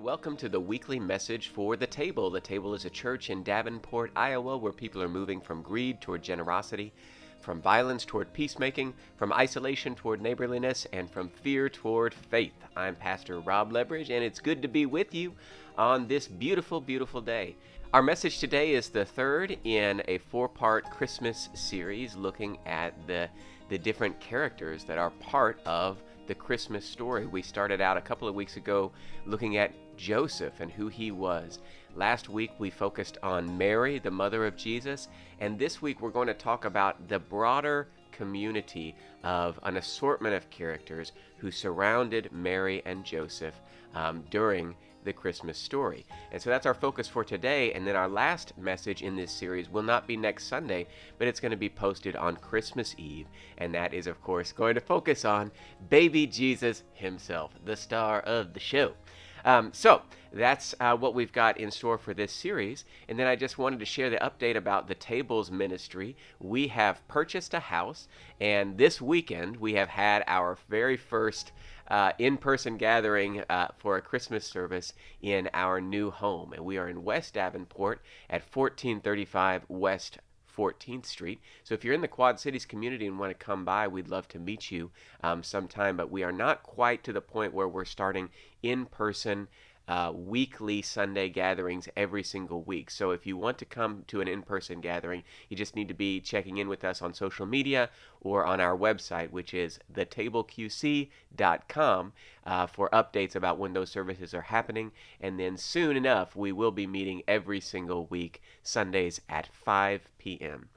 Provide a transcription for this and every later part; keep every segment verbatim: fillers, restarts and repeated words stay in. and welcome to the weekly message for The Table. The Table is a church in Davenport, Iowa, where people are moving from greed toward generosity, from violence toward peacemaking, from isolation toward neighborliness, and from fear toward faith. I'm Pastor Rob Leveridge, and it's good to be with you on this beautiful, beautiful day. Our message today is the third in a four-part Christmas series looking at the, the different characters that are part of the Christmas story. We started out a couple of weeks ago looking at Joseph and who he was. Last week we focused on Mary, the mother of Jesus, and this week we're going to talk about the broader community of an assortment of characters who surrounded Mary and Joseph um, during the Christmas story. And so that's our focus for today, and then our last message in this series will not be next Sunday, but it's going to be posted on Christmas Eve, and that is of course going to focus on baby Jesus himself, the star of the show. Um, so that's uh, what we've got in store for this series. And then I just wanted to share the update about The Table's ministry. We have purchased a house, and this weekend we have had our very first uh, in-person gathering uh, for a Christmas service in our new home. And we are in West Davenport at fourteen thirty-five West fourteenth Street. So if you're in the Quad Cities community and want to come by, we'd love to meet you um, sometime, but we are not quite to the point where we're starting in-person uh, weekly Sunday gatherings every single week. So if you want to come to an in-person gathering, you just need to be checking in with us on social media or on our website, which is the table q c dot com uh, for updates about when those services are happening. And then soon enough, we will be meeting every single week, Sundays at five p.m.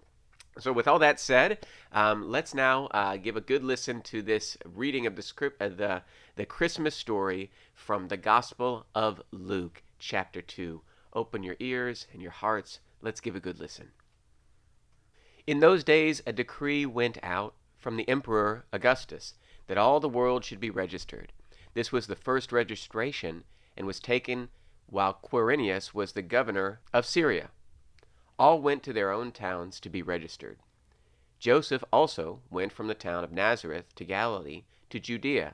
So with all that said, um, let's now uh, give a good listen to this reading of the script, uh, the the Christmas story from the Gospel of Luke, chapter two. Open your ears and your hearts. Let's give a good listen. In those days, a decree went out from the Emperor Augustus that all the world should be registered. This was the first registration and was taken while Quirinius was the governor of Syria. All went to their own towns to be registered. Joseph also went from the town of Nazareth to Galilee, to Judea,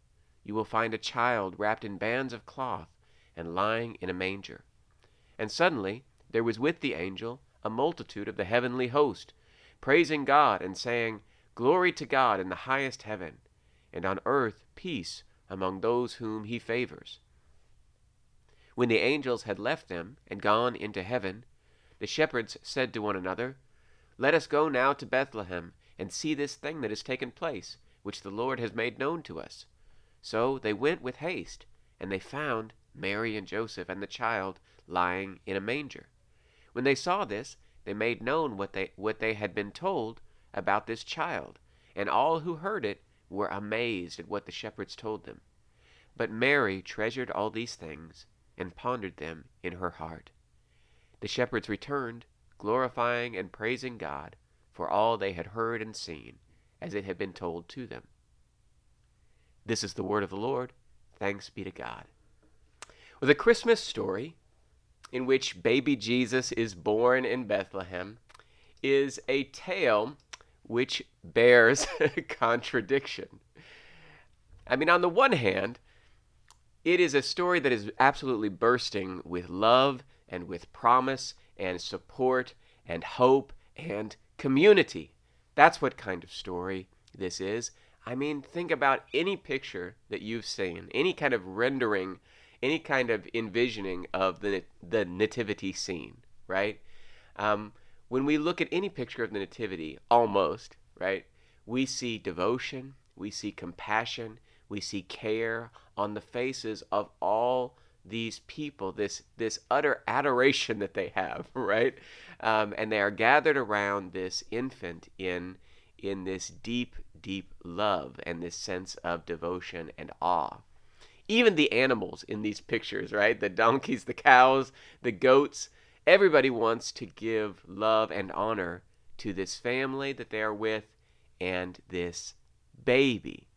You will find a child wrapped in bands of cloth and lying in a manger." And suddenly there was with the angel a multitude of the heavenly host, praising God and saying, "Glory to God in the highest heaven, and on earth peace among those whom he favors." When the angels had left them and gone into heaven, the shepherds said to one another, "Let us go now to Bethlehem and see this thing that has taken place, which the Lord has made known to us." So they went with haste, and they found Mary and Joseph and the child lying in a manger. When they saw this, they made known what they what they had been told about this child, and all who heard it were amazed at what the shepherds told them. But Mary treasured all these things and pondered them in her heart. The shepherds returned, glorifying and praising God for all they had heard and seen, as it had been told to them. This is the word of the Lord. Thanks be to God. Well, the Christmas story, in which baby Jesus is born in Bethlehem, is a tale which bears contradiction. I mean, on the one hand, it is a story that is absolutely bursting with love, and with promise, and support, and hope, and community. That's what kind of story this is. I mean, think about any picture that you've seen, any kind of rendering any kind of envisioning of the the nativity scene, right? Um, when we look at any picture of the nativity, almost, right, we see devotion, we see compassion, we see care on the faces of all these people, this this utter adoration that they have, right? Um, and they are gathered around this infant in in this deep, deep love and this sense of devotion and awe. Even the animals in these pictures, right? The donkeys, the cows, the goats, everybody wants to give love and honor to this family that they are with and this baby,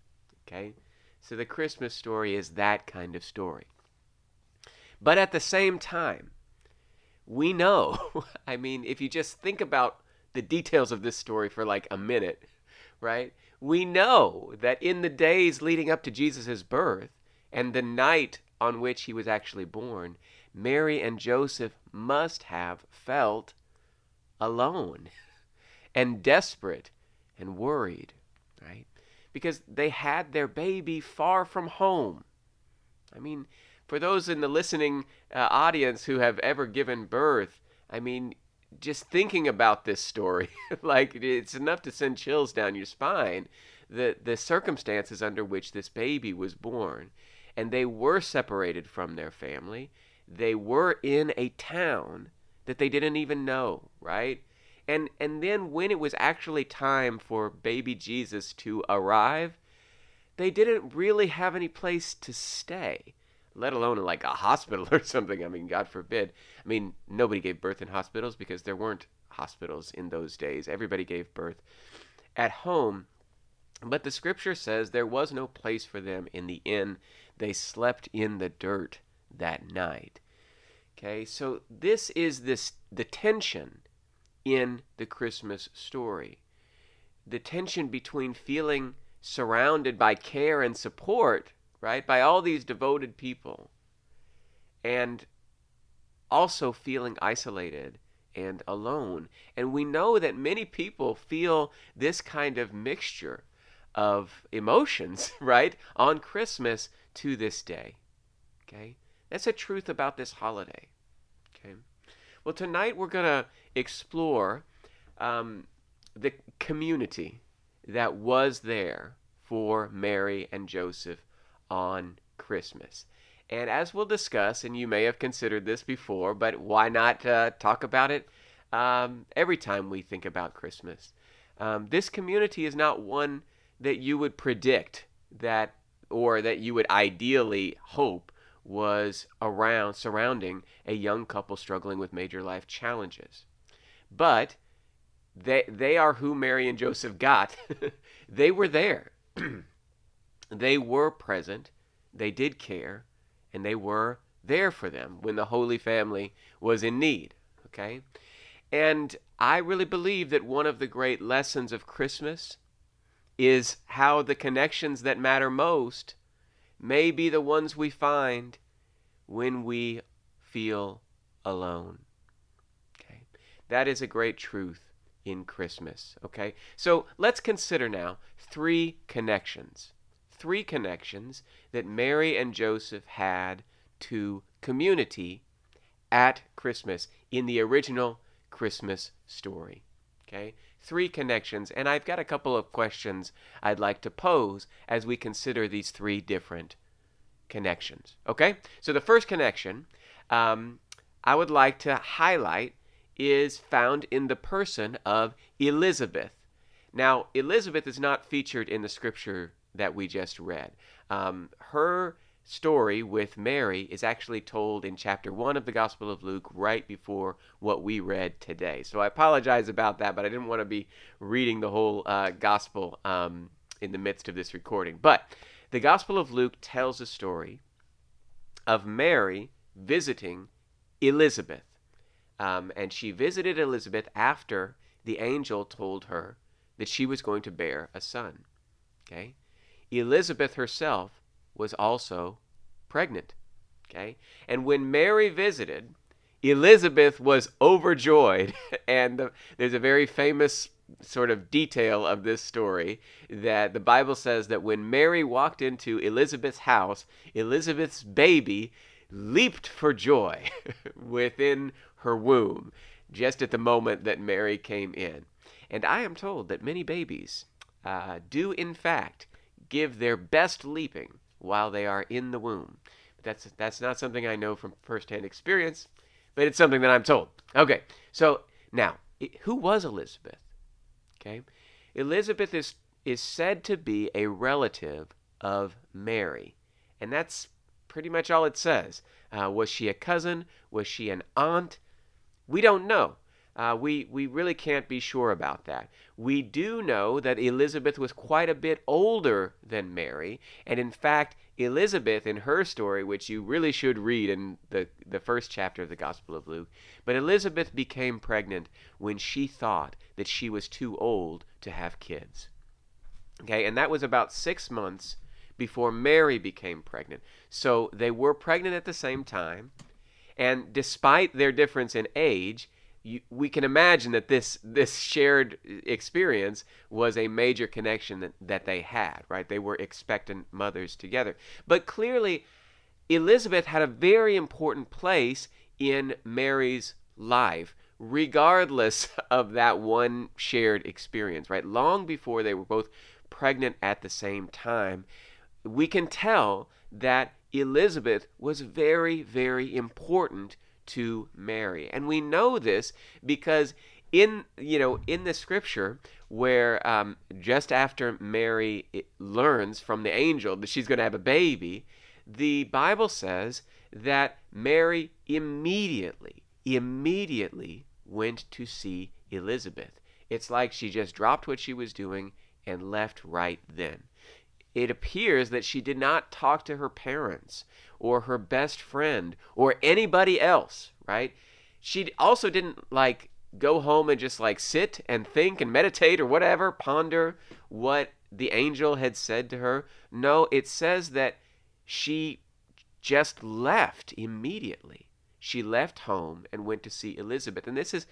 okay? So the Christmas story is that kind of story. But at the same time, we know, I mean, if you just think about the details of this story for like a minute, right? We know that in the days leading up to Jesus' birth and the night on which he was actually born, Mary and Joseph must have felt alone and desperate and worried, right? Because they had their baby far from home. I mean, for those in the listening uh, audience who have ever given birth, I mean, just thinking about this story, like it's enough to send chills down your spine, the, the circumstances under which this baby was born. And they were separated from their family. They were in a town that they didn't even know, right? And and then when it was actually time for baby Jesus to arrive, they didn't really have any place to stay, let alone in like a hospital or something. I mean, God forbid. I mean, nobody gave birth in hospitals because there weren't hospitals in those days. Everybody gave birth at home. But the scripture says there was no place for them in the inn. They slept in the dirt that night. Okay, so this is this the tension in the Christmas story. The tension between feeling surrounded by care and support, right, by all these devoted people, and also feeling isolated and alone. And we know that many people feel this kind of mixture of emotions, right, on Christmas to this day, okay? That's a truth about this holiday, okay? Well, tonight we're going to explore um, the community that was there for Mary and Joseph on Christmas. And as we'll discuss, and you may have considered this before, but why not uh, talk about it um, every time we think about Christmas? Um, this community is not one that you would predict that, or that you would ideally hope was around, surrounding a young couple struggling with major life challenges. But they, they are who Mary and Joseph got. They were there. They were present, they did care, and they were there for them when the Holy Family was in need, okay? And I really believe that one of the great lessons of Christmas is how the connections that matter most may be the ones we find when we feel alone, okay? That is a great truth in Christmas, okay? So let's consider now three connections. Three connections that Mary and Joseph had to community at Christmas in the original Christmas story, okay? Three connections, and I've got a couple of questions I'd like to pose as we consider these three different connections, okay? So the first connection um, I would like to highlight is found in the person of Elizabeth. Now, Elizabeth is not featured in the scripture that we just read. Um, her story with Mary is actually told in chapter one of the Gospel of Luke right before what we read today. So I apologize about that, but I didn't want to be reading the whole uh, Gospel um, in the midst of this recording. But the Gospel of Luke tells a story of Mary visiting Elizabeth. Um, and she visited Elizabeth after the angel told her that she was going to bear a son. Okay? Elizabeth herself was also pregnant, okay? And when Mary visited, Elizabeth was overjoyed, and the, there's a very famous sort of detail of this story that the Bible says that when Mary walked into Elizabeth's house, Elizabeth's baby leaped for joy within her womb just at the moment that Mary came in. And I am told that many babies uh, do, in fact, give their best leaping while they are in the womb. But that's that's not something I know from firsthand experience, but it's something that I'm told. Okay, so now, who was Elizabeth? Okay, Elizabeth is is said to be a relative of Mary, and that's pretty much all it says. Uh, was she a cousin? Was she an aunt? We don't know. Uh, we, we really can't be sure about that. We do know that Elizabeth was quite a bit older than Mary. And in fact, Elizabeth in her story, which you really should read in the, the first chapter of the Gospel of Luke, but Elizabeth became pregnant when she thought that she was too old to have kids. Okay, and that was about six months before Mary became pregnant. So they were pregnant at the same time. And despite their difference in age, You, we can imagine that this this shared experience was a major connection that, that they had, right? They were expectant mothers together. But clearly, Elizabeth had a very important place in Mary's life, regardless of that one shared experience, right? Long before they were both pregnant at the same time, we can tell that Elizabeth was very, very important to Mary. And we know this because in, you know, in the scripture where um, just after Mary learns from the angel that she's going to have a baby, the Bible says that Mary immediately, immediately went to see Elizabeth. It's like she just dropped what she was doing and left right then. It appears that she did not talk to her parents or her best friend or anybody else, right? She also didn't like go home and just like sit and think and meditate or whatever, ponder what the angel had said to her. No, it says that she just left immediately. She left home and went to see Elizabeth. And this is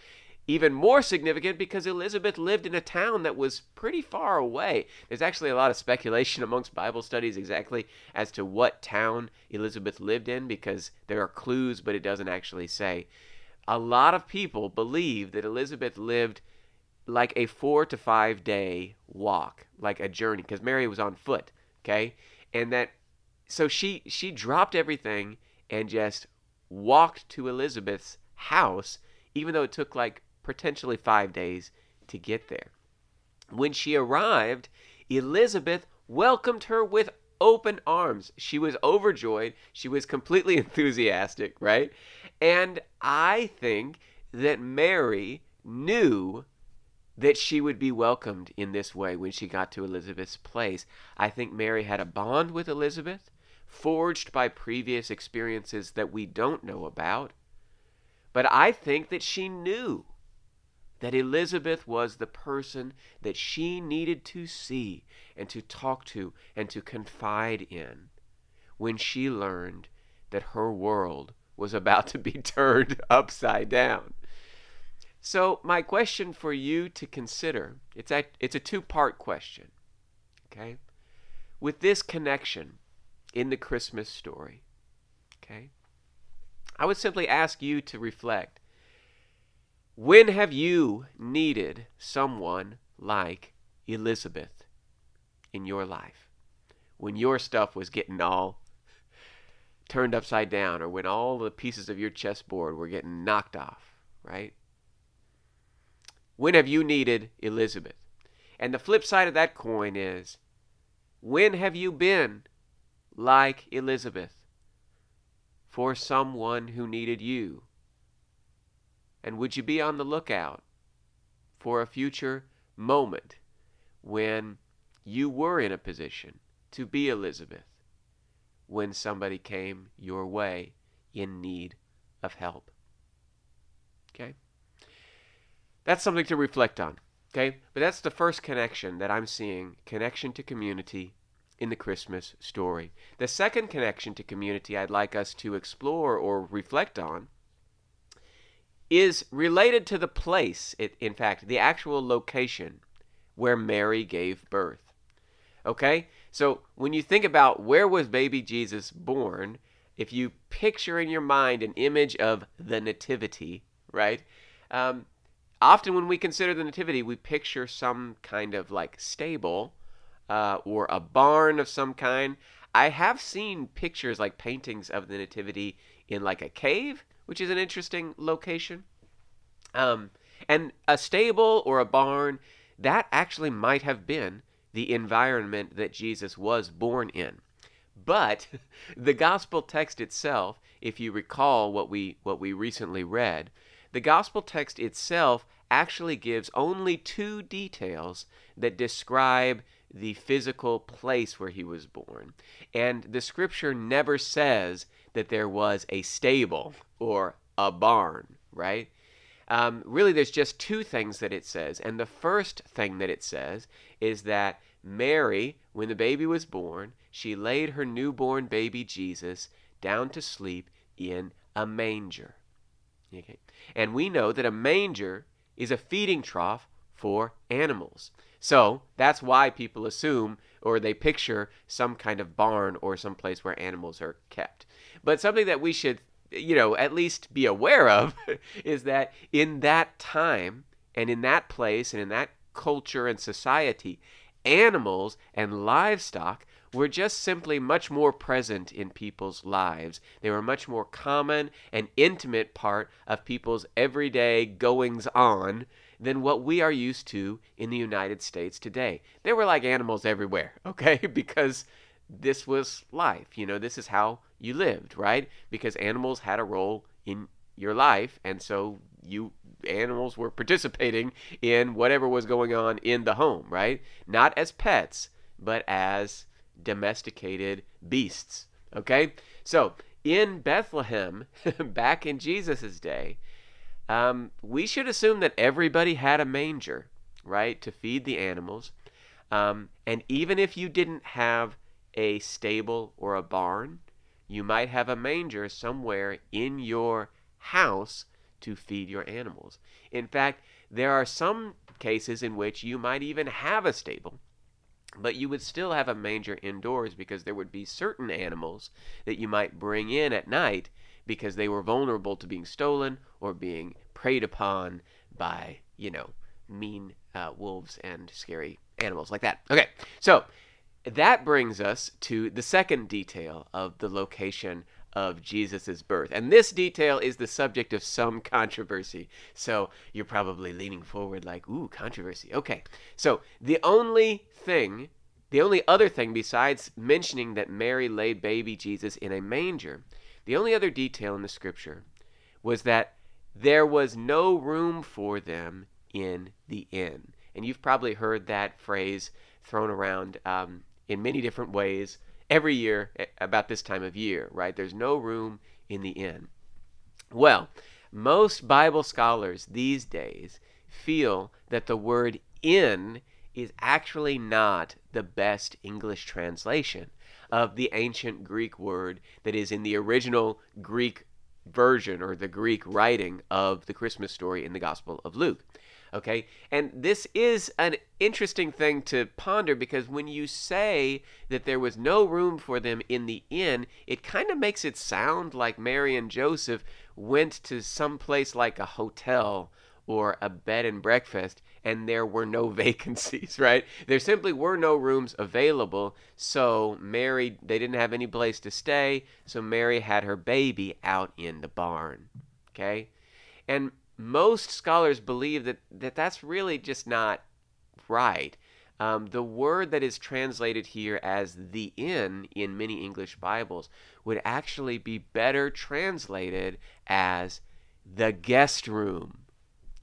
even more significant because Elizabeth lived in a town that was pretty far away. There's actually a lot of speculation amongst Bible studies exactly as to what town Elizabeth lived in because there are clues, but it doesn't actually say. A lot of people believe that Elizabeth lived like a four to five day walk, like a journey, because Mary was on foot, okay? And that, so she, she dropped everything and just walked to Elizabeth's house, even though it took like potentially five days to get there. When she arrived, Elizabeth welcomed her with open arms. She was overjoyed. She was completely enthusiastic, right? And I think that Mary knew that she would be welcomed in this way when she got to Elizabeth's place. I think Mary had a bond with Elizabeth, forged by previous experiences that we don't know about. But I think that she knew that Elizabeth was the person that she needed to see and to talk to and to confide in when she learned that her world was about to be turned upside down. So my question for you to consider, it's a, it's a two-part question, okay? With this connection in the Christmas story, okay? I would simply ask you to reflect. When have you needed someone like Elizabeth in your life? When your stuff was getting all turned upside down, or when all the pieces of your chessboard were getting knocked off, right? When have you needed Elizabeth? And the flip side of that coin is, when have you been like Elizabeth for someone who needed you? And would you be on the lookout for a future moment when you were in a position to be Elizabeth, when somebody came your way in need of help? Okay? That's something to reflect on, okay? But that's the first connection that I'm seeing, connection to community in the Christmas story. The second connection to community I'd like us to explore or reflect on is related to the place, it, in fact, the actual location where Mary gave birth. Okay? So when you think about where was baby Jesus born, if you picture in your mind an image of the nativity, right? Um, often when we consider the nativity, we picture some kind of like stable uh, or a barn of some kind. I have seen pictures, like paintings of the nativity in like a cave, which is an interesting location. Um, and a stable or a barn, that actually might have been the environment that Jesus was born in. But the gospel text itself, if you recall what we what we recently read, the gospel text itself actually gives only two details that describe the physical place where he was born. And the scripture never says that there was a stable or a barn, right? Um, really, there's just two things that it says. And the first thing that it says is that Mary, when the baby was born, she laid her newborn baby Jesus down to sleep in a manger. Okay. And we know that a manger is a feeding trough for animals. So that's why people assume, or they picture, some kind of barn or some place where animals are kept. But something that we should, you know, at least be aware of is that in that time and in that place and in that culture and society, animals and livestock were just simply much more present in people's lives. They were a much more common and intimate part of people's everyday goings-on than what we are used to in the United States today. They were like animals everywhere, okay? Because this was life, you know, this is how you lived, right? Because animals had a role in your life, and so you animals were participating in whatever was going on in the home, right? Not as pets, but as domesticated beasts, okay? So in Bethlehem, back in Jesus's day, um, we should assume that everybody had a manger, right, to feed the animals. Um, and even if you didn't have a stable or a barn, you might have a manger somewhere in your house to feed your animals. In fact, there are some cases in which you might even have a stable, but you would still have a manger indoors because there would be certain animals that you might bring in at night because they were vulnerable to being stolen or being preyed upon by, you know, mean uh, wolves and scary animals like that. Okay, so that brings us to the second detail of the location of Jesus's birth. And this detail is the subject of some controversy. So you're probably leaning forward like, ooh, controversy. Okay. So the only thing, the only other thing besides mentioning that Mary laid baby Jesus in a manger, the only other detail in the scripture was that there was no room for them in the inn. And you've probably heard that phrase thrown around um, in many different ways every year about this time of year, right? There's no room in the inn. Well, most Bible scholars these days feel that the word inn is actually not the best English translation of the ancient Greek word that is in the original Greek version or the Greek writing of the Christmas story in the Gospel of Luke. Okay, and this is an interesting thing to ponder because when you say that there was no room for them in the inn, it kind of makes it sound like Mary and Joseph went to some place like a hotel or a bed and breakfast and there were no vacancies, right? There simply were no rooms available, so Mary, they didn't have any place to stay, so Mary had her baby out in the barn, okay? And most scholars believe that, that that's really just not right. Um, the word that is translated here as the inn in many English Bibles would actually be better translated as the guest room.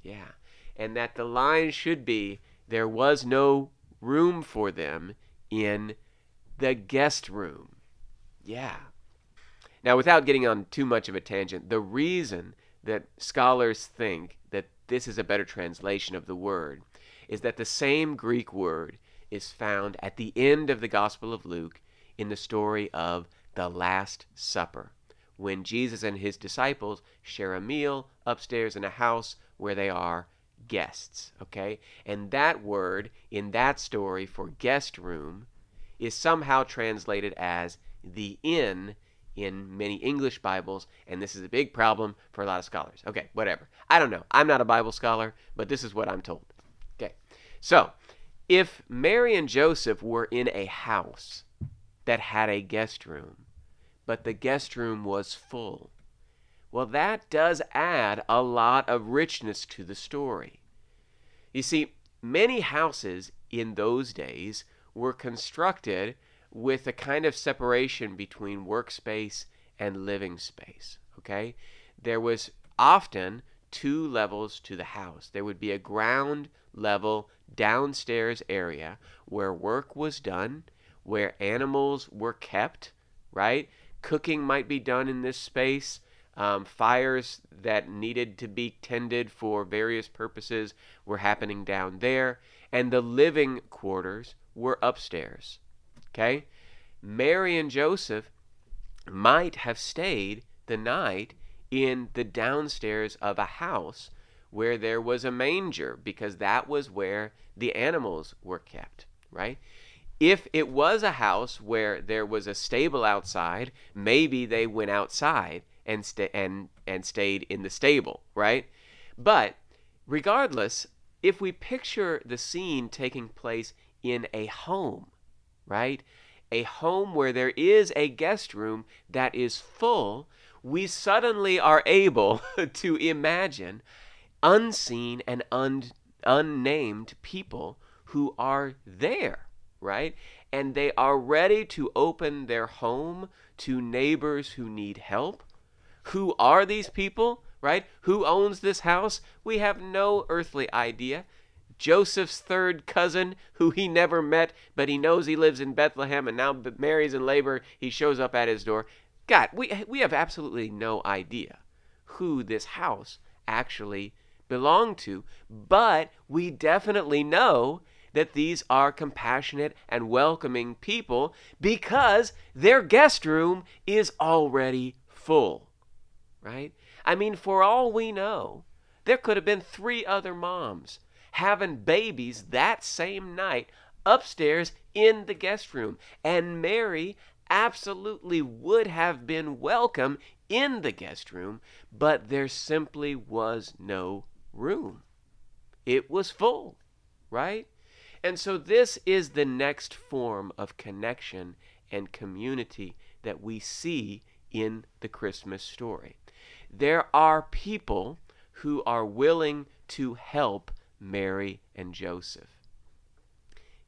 Yeah. And that the line should be, there was no room for them in the guest room. Yeah. Now, without getting on too much of a tangent, the reason that scholars think that this is a better translation of the word is that the same Greek word is found at the end of the Gospel of Luke in the story of the Last Supper, when Jesus and his disciples share a meal upstairs in a house where they are guests, okay? And that word in that story for guest room is somehow translated as the inn in many English Bibles, and this is a big problem for a lot of scholars. Okay, whatever. I don't know. I'm not a Bible scholar, but this is what I'm told. Okay, so if Mary and Joseph were in a house that had a guest room, but the guest room was full, well, that does add a lot of richness to the story. You see, many houses in those days were constructed with a kind of separation between workspace and living space, okay? There was often two levels to the house. There would be a ground level downstairs area where work was done, where animals were kept, right? Cooking might be done in this space. Um, fires that needed to be tended for various purposes were happening down there, and the living quarters were upstairs. Okay? Mary and Joseph might have stayed the night in the downstairs of a house where there was a manger, because that was where the animals were kept, right? If it was a house where there was a stable outside, maybe they went outside and sta- and and stayed in the stable, right? But regardless, if we picture the scene taking place in a home, right? A home where there is a guest room that is full, we suddenly are able to imagine unseen and un- unnamed people who are there, right? And they are ready to open their home to neighbors who need help. Who are these people, right? Who owns this house? We have no earthly idea. Joseph's third cousin, who he never met, but he knows he lives in Bethlehem, and now Mary's in labor. He shows up at his door. God, we we have absolutely no idea who this house actually belonged to, but we definitely know that these are compassionate and welcoming people because their guest room is already full, right? I mean, for all we know, there could have been three other moms having babies that same night upstairs in the guest room. And Mary absolutely would have been welcome in the guest room, but there simply was no room. It was full, right? And so this is the next form of connection and community that we see in the Christmas story. There are people who are willing to help Mary and Joseph.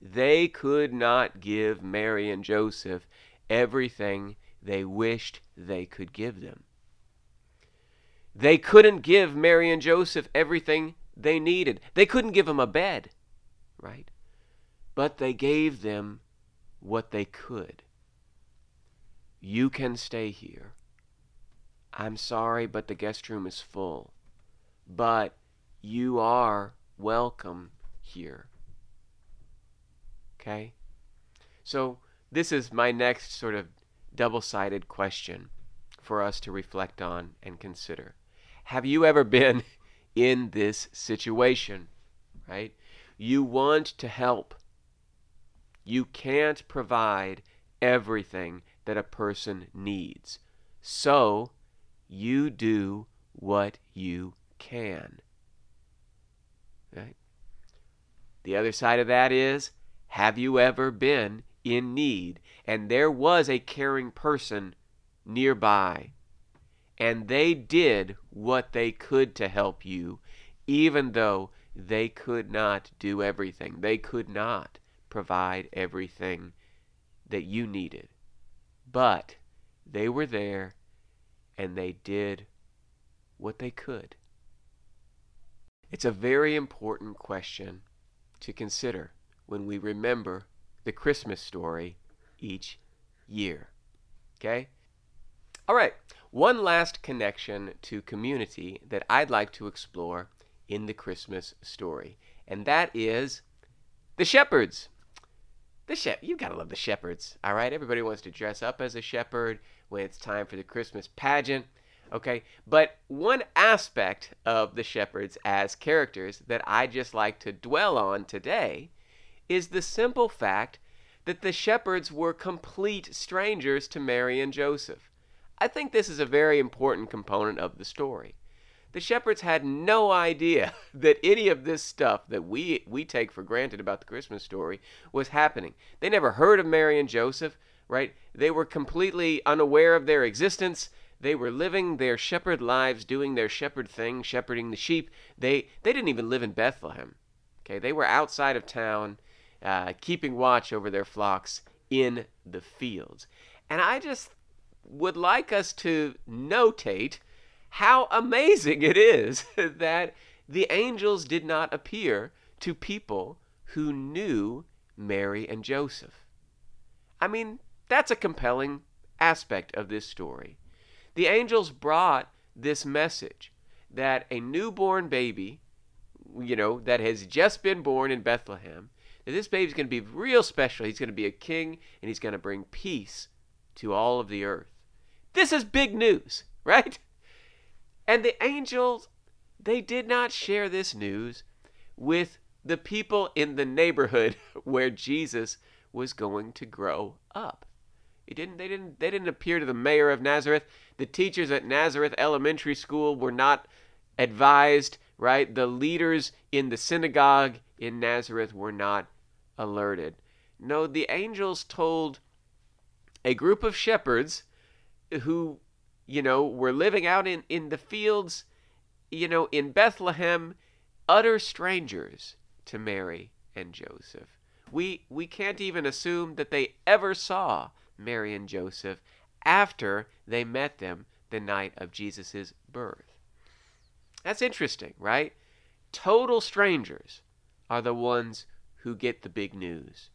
They could not give Mary and Joseph everything they wished they could give them. They couldn't give Mary and Joseph everything they needed. They couldn't give them a bed, right? But they gave them what they could. You can stay here. I'm sorry, but the guest room is full. But you are welcome here. Okay? So this is my next sort of double-sided question for us to reflect on and consider. Have you ever been in this situation, right? You want to help. You can't provide everything that a person needs. So you do what you can. Right? The other side of that is, have you ever been in need? And there was a caring person nearby, and they did what they could to help you, even though they could not do everything. They could not provide everything that you needed. But they were there, and they did what they could. It's a very important question to consider when we remember the Christmas story each year. Okay? All right. One last connection to community that I'd like to explore in the Christmas story, and that is the shepherds. The shep you gotta love the shepherds. All right? Everybody wants to dress up as a shepherd when it's time for the Christmas pageant. Okay, but one aspect of the shepherds as characters that I just like to dwell on today is the simple fact that the shepherds were complete strangers to Mary and Joseph. I think this is a very important component of the story. The shepherds had no idea that any of this stuff that we we take for granted about the Christmas story was happening. They never heard of Mary and Joseph, right? They were completely unaware of their existence. They were living their shepherd lives, doing their shepherd thing, shepherding the sheep. They they didn't even live in Bethlehem. Okay, they were outside of town, uh, keeping watch over their flocks in the fields. And I just would like us to notate how amazing it is that the angels did not appear to people who knew Mary and Joseph. I mean, that's a compelling aspect of this story. The angels brought this message that a newborn baby, you know, that has just been born in Bethlehem, that this baby's going to be real special. He's going to be a king, and he's going to bring peace to all of the earth. This is big news, right? And the angels, they did not share this news with the people in the neighborhood where Jesus was going to grow up. It didn't, they, didn't, they didn't appear to the mayor of Nazareth. The teachers at Nazareth Elementary School were not advised, right? The leaders in the synagogue in Nazareth were not alerted. No, the angels told a group of shepherds who, you know, were living out in, in the fields, you know, in Bethlehem, utter strangers to Mary and Joseph. We we can't even assume that they ever saw Mary and Joseph after they met them the night of Jesus' birth. That's interesting, right? Total strangers are the ones who get the big news.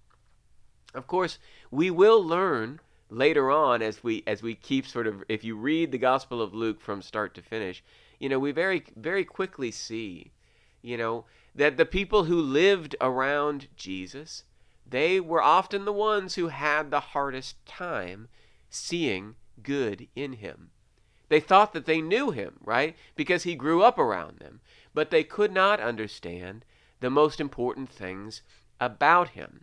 Of course, we will learn later on, as we as we keep sort of, if you read the Gospel of Luke from start to finish, you know, we very very quickly see, you know, that the people who lived around Jesus, they were often the ones who had the hardest time seeing good in him. They thought that they knew him, right? Because he grew up around them, but they could not understand the most important things about him.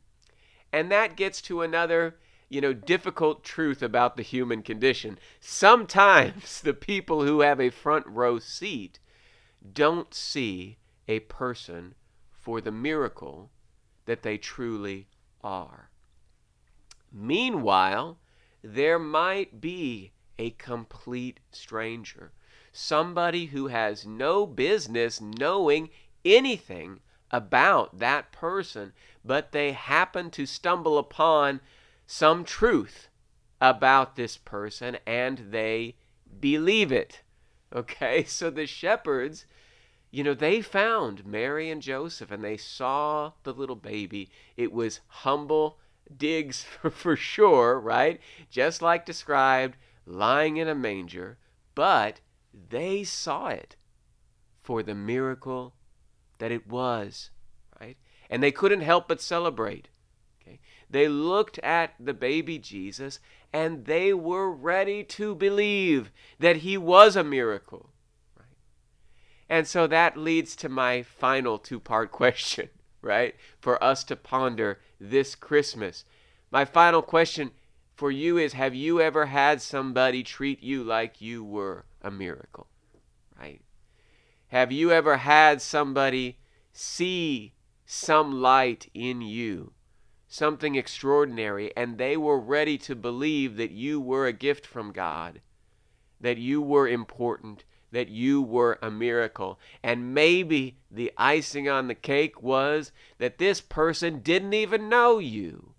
And that gets to another, you know, difficult truth about the human condition. Sometimes the people who have a front row seat don't see a person for the miracle that they truly are. Meanwhile, there might be a complete stranger, somebody who has no business knowing anything about that person, but they happen to stumble upon some truth about this person, and they believe it. Okay, so the shepherds, you know, they found Mary and Joseph, and they saw the little baby. It was humble digs for, for sure, right? Just like described, lying in a manger, but they saw it for the miracle that it was, right? And they couldn't help but celebrate. Okay. They looked at the baby Jesus, and they were ready to believe that he was a miracle. Right? And so that leads to my final two-part question, right, for us to ponder this Christmas. My final question for you is, have you ever had somebody treat you like you were a miracle? Right? Have you ever had somebody see some light in you, something extraordinary, and they were ready to believe that you were a gift from God, that you were important, that you were a miracle? And maybe the icing on the cake was that this person didn't even know you.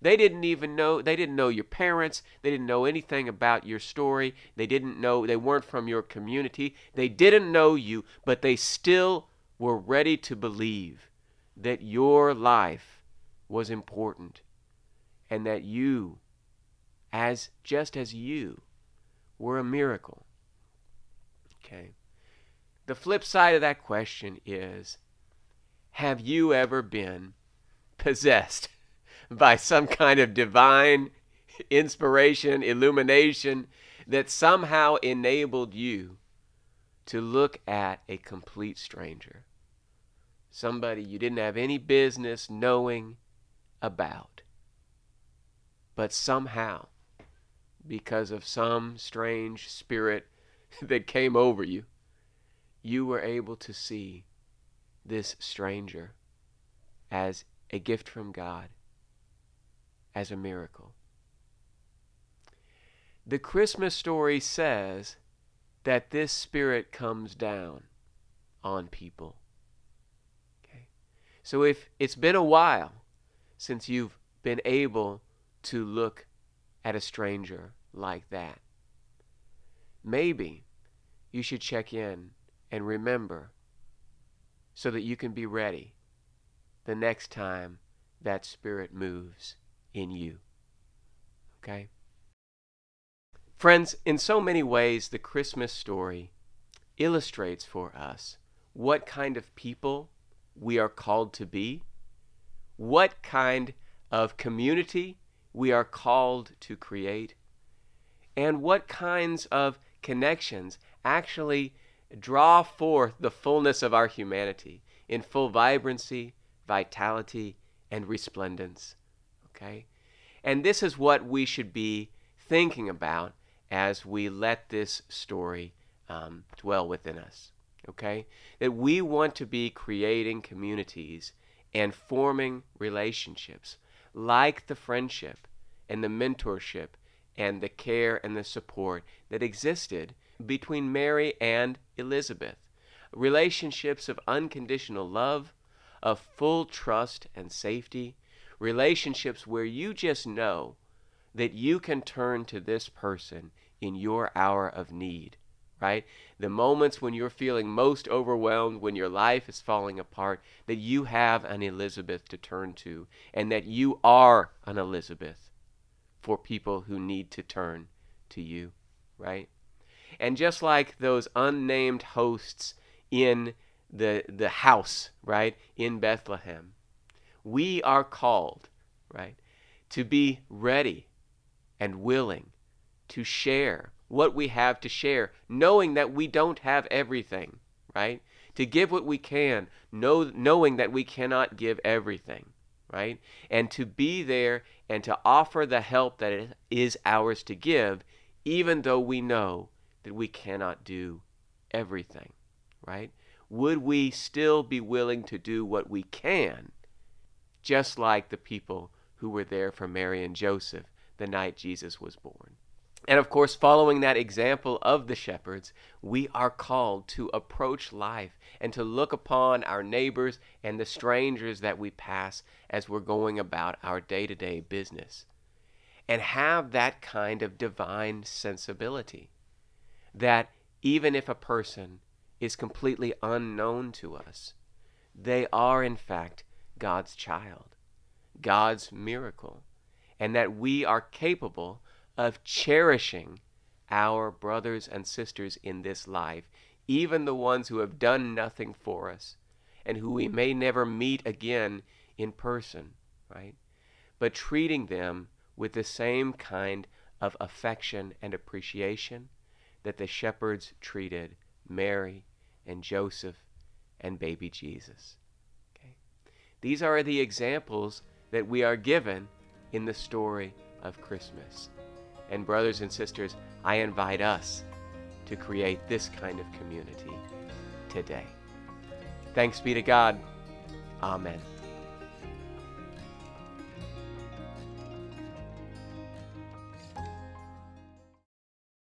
They didn't even know, they didn't know your parents, they didn't know anything about your story, they didn't know, they weren't from your community, they didn't know you, but they still were ready to believe that your life was important, and that you, as just as you, were a miracle. Okay. The flip side of that question is, have you ever been possessed by some kind of divine inspiration, illumination, that somehow enabled you to look at a complete stranger, somebody you didn't have any business knowing about, but somehow because of some strange spirit that came over you, you were able to see this stranger as a gift from God, as a miracle. The Christmas story says that this spirit comes down on people. Okay? So if it's been a while since you've been able to look at a stranger like that, maybe you should check in and remember so that you can be ready the next time that spirit moves in you. Okay? Friends, in so many ways, the Christmas story illustrates for us what kind of people we are called to be, what kind of community we are called to create, and what kinds of connections actually draw forth the fullness of our humanity in full vibrancy, vitality, and resplendence. Okay? And this is what we should be thinking about as we let this story um, dwell within us. Okay? That we want to be creating communities and forming relationships like the friendship and the mentorship and the care and the support that existed between Mary and Elizabeth. Relationships of unconditional love, of full trust and safety, relationships where you just know that you can turn to this person in your hour of need, right? The moments when you're feeling most overwhelmed, when your life is falling apart, that you have an Elizabeth to turn to, and that you are an Elizabeth for people who need to turn to you, right? And just like those unnamed hosts in the the house, right, in Bethlehem, we are called, right, to be ready and willing to share what we have to share, knowing that we don't have everything, right? To give what we can, know, knowing that we cannot give everything, right? And to be there and to offer the help that is ours to give, even though we know that we cannot do everything, right? Would we still be willing to do what we can, just like the people who were there for Mary and Joseph the night Jesus was born? And of course, following that example of the shepherds, we are called to approach life and to look upon our neighbors and the strangers that we pass as we're going about our day-to-day business, and have that kind of divine sensibility that even if a person is completely unknown to us, they are in fact God's child, God's miracle, and that we are capable of cherishing our brothers and sisters in this life, even the ones who have done nothing for us and who we may never meet again in person, right? But treating them with the same kind of affection and appreciation that the shepherds treated Mary and Joseph and baby Jesus. Okay? These are the examples that we are given in the story of Christmas. And brothers and sisters, I invite us to create this kind of community today. Thanks be to God. Amen.